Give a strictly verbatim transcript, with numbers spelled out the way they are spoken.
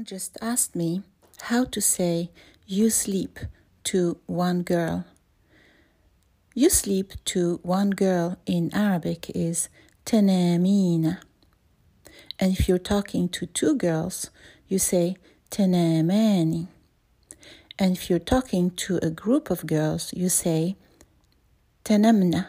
Someone just asked me how to say you sleep to one girl. You sleep to one girl in Arabic is تنامين. And if you're talking to two girls, you say تنامان. And if you're talking to a group of girls, you say تنمنا.